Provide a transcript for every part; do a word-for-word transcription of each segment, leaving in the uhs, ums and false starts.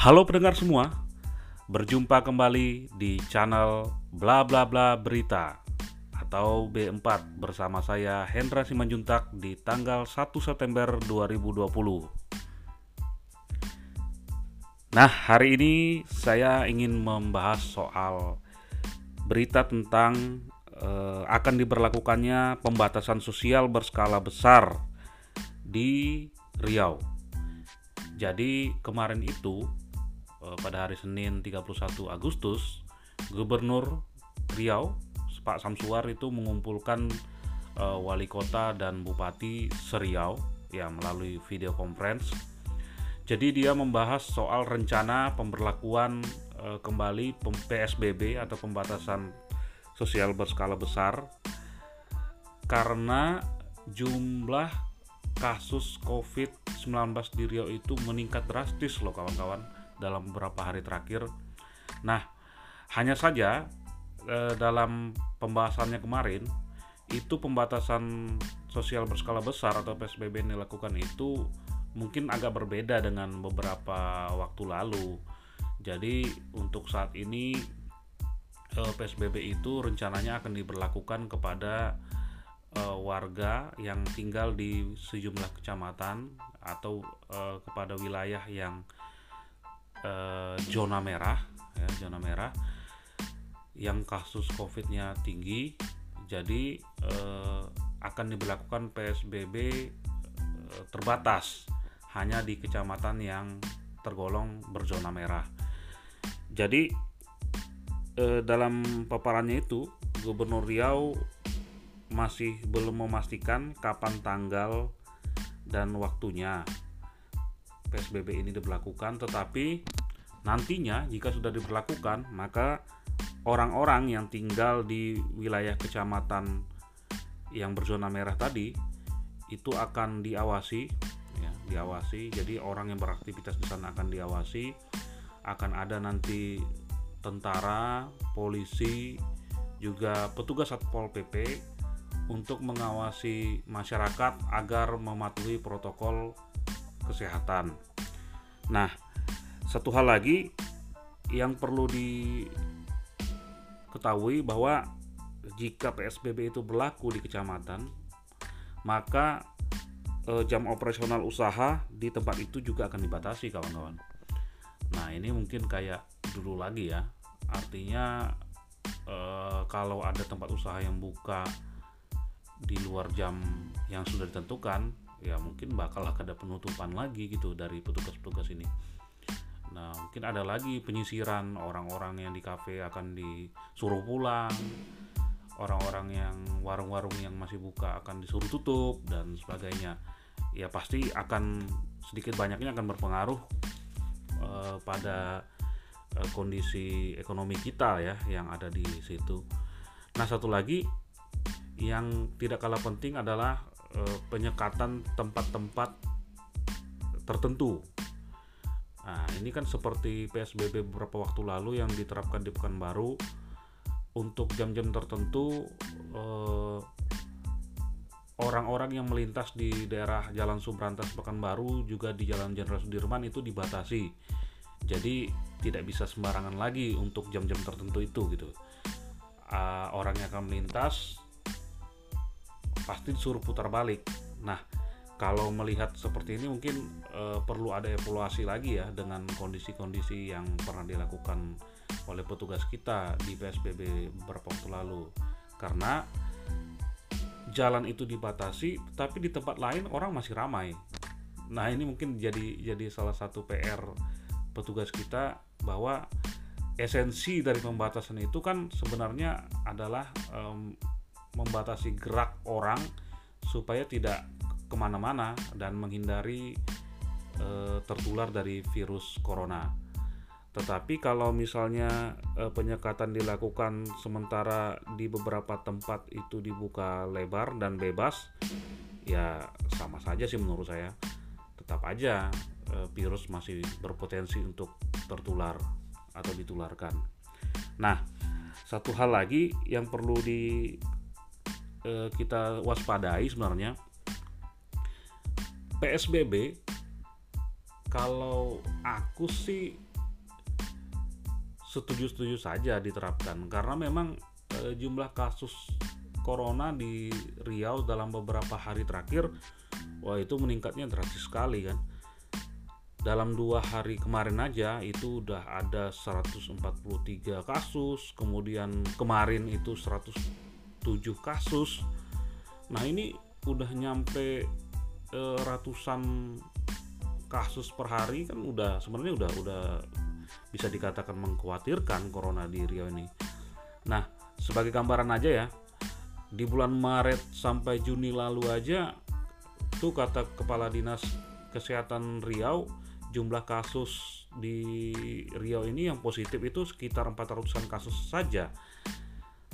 Halo pendengar semua, berjumpa kembali di channel Bla Bla Bla Berita atau B empat bersama saya Hendra Simanjuntak di tanggal satu September dua ribu dua puluh. Nah, hari ini saya ingin membahas soal berita tentang eh, akan diberlakukannya pembatasan sosial berskala besar di Riau. Jadi kemarin itu pada hari Senin tiga puluh satu Agustus, Gubernur Riau Pak Samsuar itu mengumpulkan uh, wali kota dan bupati se-Riau ya melalui video conference. Jadi dia membahas soal rencana pemberlakuan uh, kembali P S B B atau pembatasan sosial berskala besar karena jumlah kasus covid sembilan belas di Riau itu meningkat drastis loh kawan-kawan dalam beberapa hari terakhir. Nah, hanya saja e, dalam pembahasannya kemarin itu pembatasan sosial berskala besar atau P S B B yang dilakukan itu mungkin agak berbeda dengan beberapa waktu lalu. Jadi untuk saat ini e, P S B B itu rencananya akan diberlakukan kepada e, warga yang tinggal di sejumlah kecamatan atau e, kepada wilayah yang Eh, zona merah, ya, zona merah yang kasus COVID-nya tinggi, jadi eh, akan diberlakukan P S B B eh, terbatas hanya di kecamatan yang tergolong berzona merah. Jadi eh, dalam paparannya itu Gubernur Riau masih belum memastikan kapan tanggal dan waktunya P S B B ini diberlakukan, tetapi nantinya jika sudah diberlakukan maka orang-orang yang tinggal di wilayah kecamatan yang berzona merah tadi itu akan diawasi, ya, diawasi. Jadi orang yang beraktivitas di sana akan diawasi, akan ada nanti tentara, polisi, juga petugas Satpol P P untuk mengawasi masyarakat agar mematuhi protokol kesehatan. Nah, satu hal lagi yang perlu diketahui bahwa jika P S B B itu berlaku di kecamatan, maka eh, jam operasional usaha di tempat itu juga akan dibatasi, kawan-kawan. Nah, ini mungkin kayak dulu lagi ya. Artinya eh, kalau ada tempat usaha yang buka di luar jam yang sudah ditentukan, ya mungkin bakal ada penutupan lagi gitu dari petugas-petugas ini. Nah, mungkin ada lagi penyisiran, orang-orang yang di kafe akan disuruh pulang, orang-orang yang warung-warung yang masih buka akan disuruh tutup dan sebagainya. Ya pasti akan sedikit banyaknya akan berpengaruh eh, pada eh, kondisi ekonomi kita ya yang ada di situ. Nah, satu lagi yang tidak kalah penting adalah penyekatan tempat-tempat tertentu. Nah, ini kan seperti P S B B beberapa waktu lalu yang diterapkan di Pekanbaru untuk jam-jam tertentu. Eh, orang-orang yang melintas di daerah Jalan Subrantas Pekanbaru juga di Jalan Jenderal Sudirman itu dibatasi. Jadi tidak bisa sembarangan lagi untuk jam-jam tertentu itu gitu. Eh, orang yang akan melintas pasti disuruh putar balik. Nah, kalau melihat seperti ini mungkin e, perlu ada evaluasi lagi ya dengan kondisi-kondisi yang pernah dilakukan oleh petugas kita di P S B B beberapa waktu lalu. Karena jalan itu dibatasi, tapi di tempat lain orang masih ramai. Nah, ini mungkin jadi jadi salah satu P R petugas kita bahwa esensi dari pembatasan itu kan sebenarnya adalah um, membatasi gerak orang supaya tidak kemana-mana dan menghindari e, tertular dari virus corona. Tetapi kalau misalnya e, penyekatan dilakukan sementara di beberapa tempat itu dibuka lebar dan bebas, ya sama saja sih menurut saya. Tetap aja e, virus masih berpotensi untuk tertular atau ditularkan. Nah, satu hal lagi yang perlu di kita waspadai sebenarnya, P S B B kalau aku sih setuju-setuju saja diterapkan, karena memang e, jumlah kasus corona di Riau dalam beberapa hari terakhir, wah itu meningkatnya drastis sekali kan. Dalam dua hari kemarin aja itu udah ada seratus empat puluh tiga kasus, kemudian kemarin itu seratus tujuh kasus. Nah ini udah nyampe e, ratusan kasus per hari kan, udah sebenarnya udah udah bisa dikatakan mengkhawatirkan corona di Riau ini. Nah sebagai gambaran aja ya, di bulan Maret sampai Juni lalu aja tuh kata Kepala Dinas Kesehatan Riau, jumlah kasus di Riau ini yang positif itu sekitar empat ratusan kasus saja.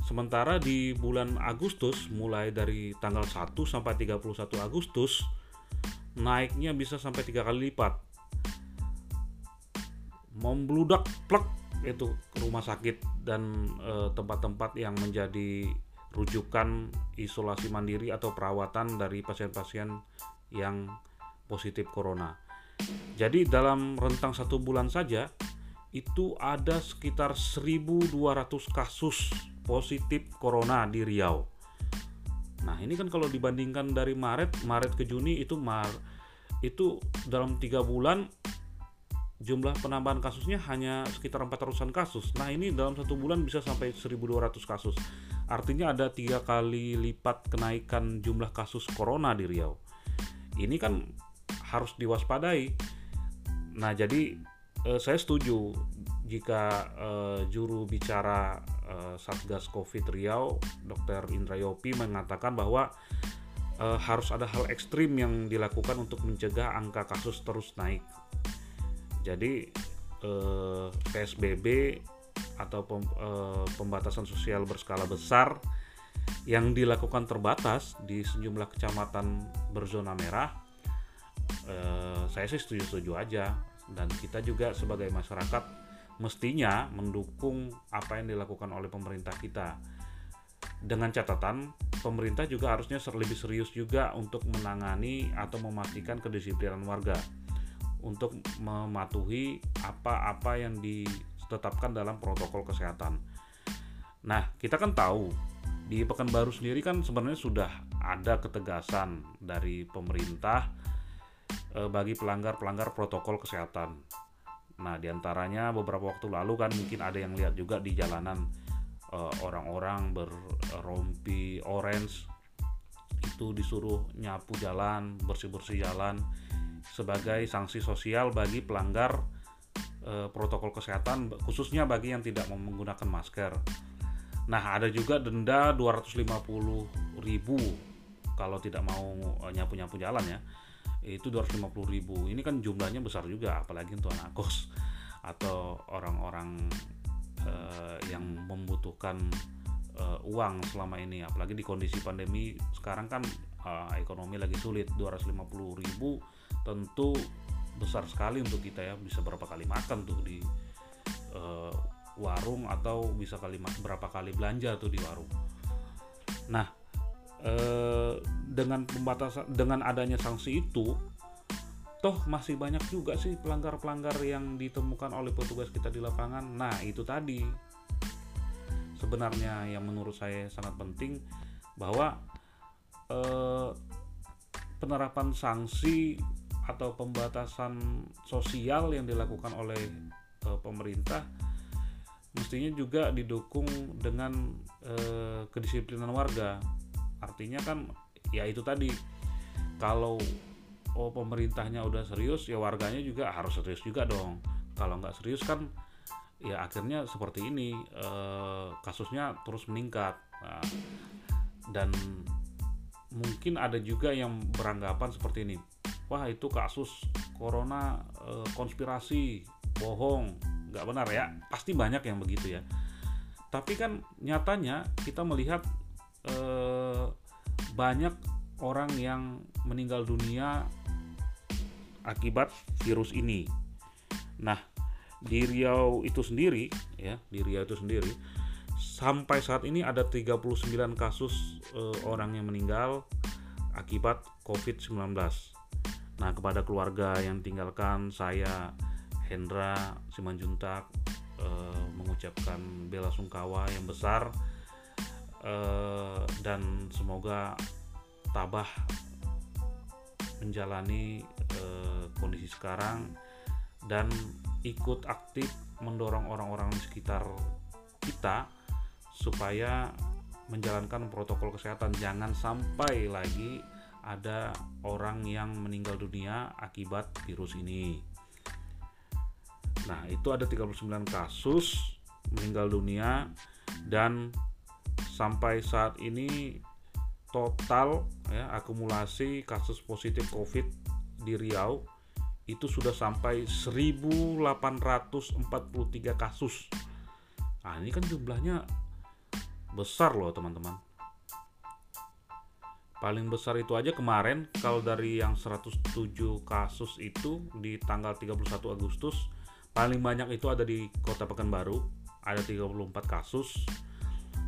Sementara di bulan Agustus, mulai dari tanggal satu sampai tiga puluh satu Agustus, naiknya bisa sampai tiga kali lipat, membludak plek itu rumah sakit dan e, tempat-tempat yang menjadi rujukan isolasi mandiri atau perawatan dari pasien-pasien yang positif corona. Jadi dalam rentang satu bulan saja itu ada sekitar seribu dua ratus kasus positif corona di Riau. Nah ini kan kalau dibandingkan dari Maret Maret ke Juni itu Mar itu dalam tiga bulan jumlah penambahan kasusnya hanya sekitar empat ratusan kasus. Nah ini dalam satu bulan bisa sampai seribu dua ratus kasus. Artinya ada tiga kali lipat kenaikan jumlah kasus corona di Riau. Ini kan harus diwaspadai. Nah jadi eh, saya setuju jika eh, juru bicara eh, Satgas COVID Riau, dokter Indrayopi, mengatakan bahwa eh, harus ada hal ekstrim yang dilakukan untuk mencegah angka kasus terus naik. Jadi eh, P S B B atau pem, eh, pembatasan sosial berskala besar yang dilakukan terbatas di sejumlah kecamatan berzona merah, eh, saya sih setuju-setuju aja. Dan kita juga sebagai masyarakat mestinya mendukung apa yang dilakukan oleh pemerintah kita, dengan catatan pemerintah juga harusnya lebih serius juga untuk menangani atau memastikan kedisiplinan warga untuk mematuhi apa-apa yang ditetapkan dalam protokol kesehatan. Nah, kita kan tahu di Pekanbaru sendiri kan sebenarnya sudah ada ketegasan dari pemerintah eh, bagi pelanggar-pelanggar protokol kesehatan. Nah, diantaranya beberapa waktu lalu kan mungkin ada yang lihat juga di jalanan eh, orang-orang berrompi orange itu disuruh nyapu jalan, bersih-bersih jalan, sebagai sanksi sosial bagi pelanggar e, protokol kesehatan, khususnya bagi yang tidak menggunakan masker. Nah, ada juga denda dua ratus lima puluh ribu kalau tidak mau e, nyapu-nyapu jalan ya. Itu dua ratus lima puluh ribu. Ini kan jumlahnya besar juga, apalagi untuk anak kos atau orang-orang e, yang membutuhkan e, uang selama ini, apalagi di kondisi pandemi sekarang kan e, ekonomi lagi sulit. dua ratus lima puluh ribu tentu besar sekali untuk kita ya, bisa berapa kali makan tuh di e, warung, atau bisa kali berapa kali belanja tuh di warung. Nah e, dengan pembatasan, dengan adanya sanksi itu, toh masih banyak juga sih pelanggar-pelanggar yang ditemukan oleh petugas kita di lapangan. Nah itu tadi sebenarnya yang menurut saya sangat penting, bahwa e, penerapan sanksi atau pembatasan sosial yang dilakukan oleh e, pemerintah mestinya juga didukung dengan e, kedisiplinan warga. Artinya kan ya itu tadi, kalau oh pemerintahnya udah serius ya warganya juga harus serius juga dong. Kalau nggak serius kan ya akhirnya seperti ini, e, kasusnya terus meningkat. Nah, dan mungkin ada juga yang beranggapan seperti ini, wah itu kasus corona e, konspirasi, bohong, nggak benar ya. Pasti banyak yang begitu ya. Tapi kan nyatanya kita melihat e, banyak orang yang meninggal dunia akibat virus ini. Nah di Riau itu sendiri ya, di Riau itu sendiri sampai saat ini ada tiga puluh sembilan kasus e, orang yang meninggal akibat covid sembilan belas. Nah, kepada keluarga yang tinggalkan, saya Hendra Simanjuntak e, mengucapkan mengucapkan bela sungkawa yang besar, eh, dan semoga tabah menjalani eh, kondisi sekarang dan ikut aktif mendorong orang-orang di sekitar kita supaya menjalankan protokol kesehatan. Jangan sampai lagi ada orang yang meninggal dunia akibat virus ini. Nah, itu ada tiga puluh sembilan kasus meninggal dunia, dan sampai saat ini total ya, akumulasi kasus positif COVID di Riau itu sudah sampai seribu delapan ratus empat puluh tiga kasus. Nah, ini kan jumlahnya besar loh teman-teman. Paling besar itu aja kemarin, kalau dari yang seratus tujuh kasus itu di tanggal tiga puluh satu Agustus, paling banyak itu ada di Kota Pekanbaru, ada tiga puluh empat kasus,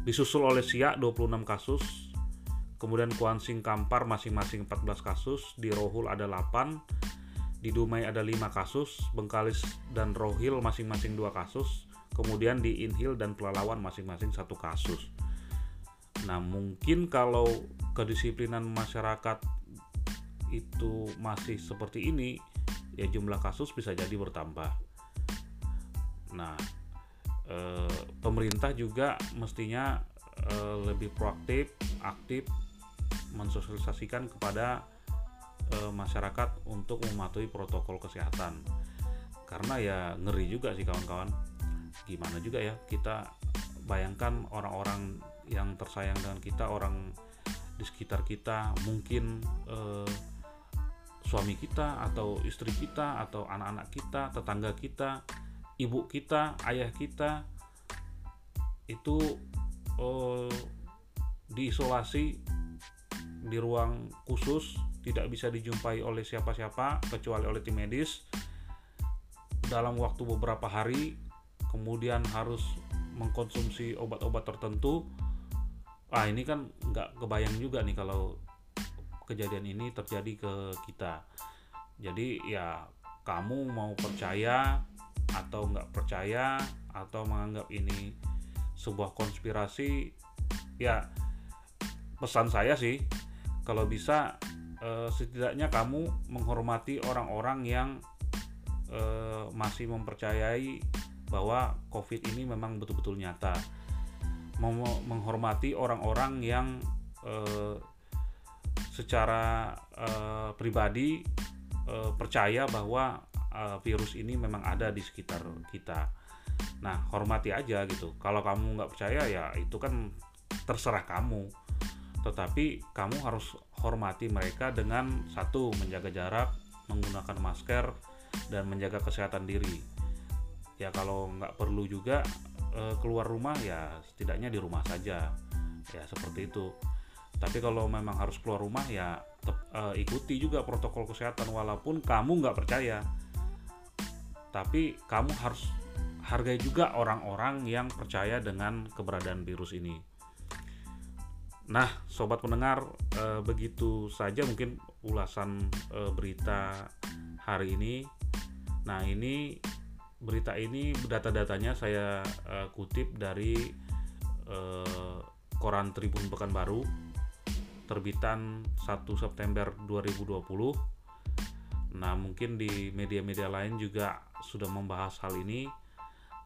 disusul oleh Siak dua puluh enam kasus, kemudian Kuansing Kampar masing-masing empat belas kasus, di Rohul ada delapan, di Dumai ada lima kasus, Bengkalis dan Rohil masing-masing dua kasus, kemudian di Inhil dan Pelalawan masing-masing satu kasus. Nah, mungkin kalau kedisiplinan masyarakat itu masih seperti ini, ya jumlah kasus bisa jadi bertambah. Nah, eh, pemerintah juga mestinya eh, lebih proaktif, aktif mensosialisasikan kepada eh, masyarakat untuk mematuhi protokol kesehatan. Karena ya ngeri juga sih kawan-kawan. Gimana juga ya, kita bayangkan orang-orang yang tersayang dengan kita, orang di sekitar kita, mungkin eh, suami kita atau istri kita atau anak-anak kita, tetangga kita, ibu kita, ayah kita itu eh, diisolasi di ruang khusus, tidak bisa dijumpai oleh siapa-siapa kecuali oleh tim medis dalam waktu beberapa hari, kemudian harus mengkonsumsi obat-obat tertentu. Ah, ini kan nggak kebayang juga nih kalau kejadian ini terjadi ke kita. Jadi ya kamu mau percaya atau nggak percaya atau menganggap ini sebuah konspirasi, ya pesan saya sih kalau bisa eh, setidaknya kamu menghormati orang-orang yang eh, masih mempercayai bahwa COVID ini memang betul-betul nyata, menghormati orang-orang yang eh, secara eh, pribadi eh, percaya bahwa eh, virus ini memang ada di sekitar kita. Nah, hormati aja gitu. Kalau kamu nggak percaya ya itu kan terserah kamu. Tetapi kamu harus hormati mereka dengan satu, menjaga jarak, menggunakan masker, dan menjaga kesehatan diri. Ya kalau nggak perlu juga keluar rumah ya setidaknya di rumah saja, ya seperti itu. Tapi kalau memang harus keluar rumah ya tep, eh, ikuti juga protokol kesehatan walaupun kamu nggak percaya, tapi kamu harus hargai juga orang-orang yang percaya dengan keberadaan virus ini. Nah sobat pendengar, eh, begitu saja mungkin ulasan eh, berita hari ini. Nah ini berita ini data-datanya saya uh, kutip dari uh, koran Tribun Pekanbaru terbitan satu September dua ribu dua puluh. Nah, mungkin di media-media lain juga sudah membahas hal ini.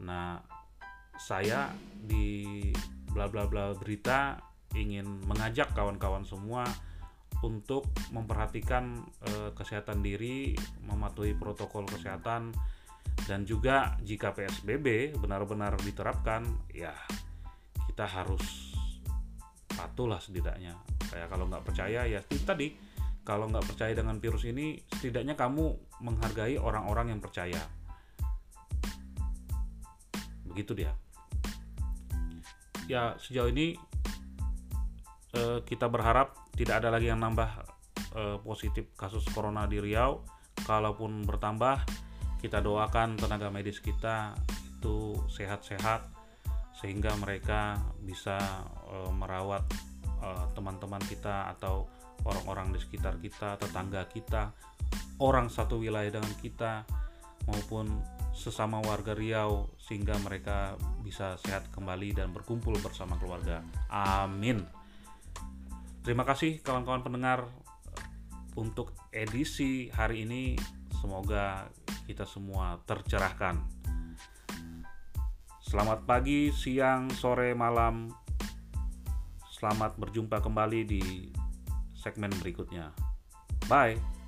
Nah, saya di bla bla bla berita ingin mengajak kawan-kawan semua untuk memperhatikan uh, kesehatan diri, mematuhi protokol kesehatan. Dan juga jika P S B B benar-benar diterapkan, ya kita harus patuhlah setidaknya. Kayak kalau nggak percaya ya itu tadi, kalau nggak percaya dengan virus ini, setidaknya kamu menghargai orang-orang yang percaya. Begitu dia. Ya sejauh ini eh, kita berharap tidak ada lagi yang nambah eh, positif kasus corona di Riau. Kalaupun bertambah, kita doakan tenaga medis kita itu sehat-sehat sehingga mereka bisa e, merawat e, teman-teman kita atau orang-orang di sekitar kita, tetangga kita, orang satu wilayah dengan kita maupun sesama warga Riau sehingga mereka bisa sehat kembali dan berkumpul bersama keluarga. Amin. Terima kasih kawan-kawan pendengar untuk edisi hari ini. Semoga kita semua tercerahkan. Selamat pagi, siang, sore, malam. Selamat berjumpa kembali di segmen berikutnya. Bye.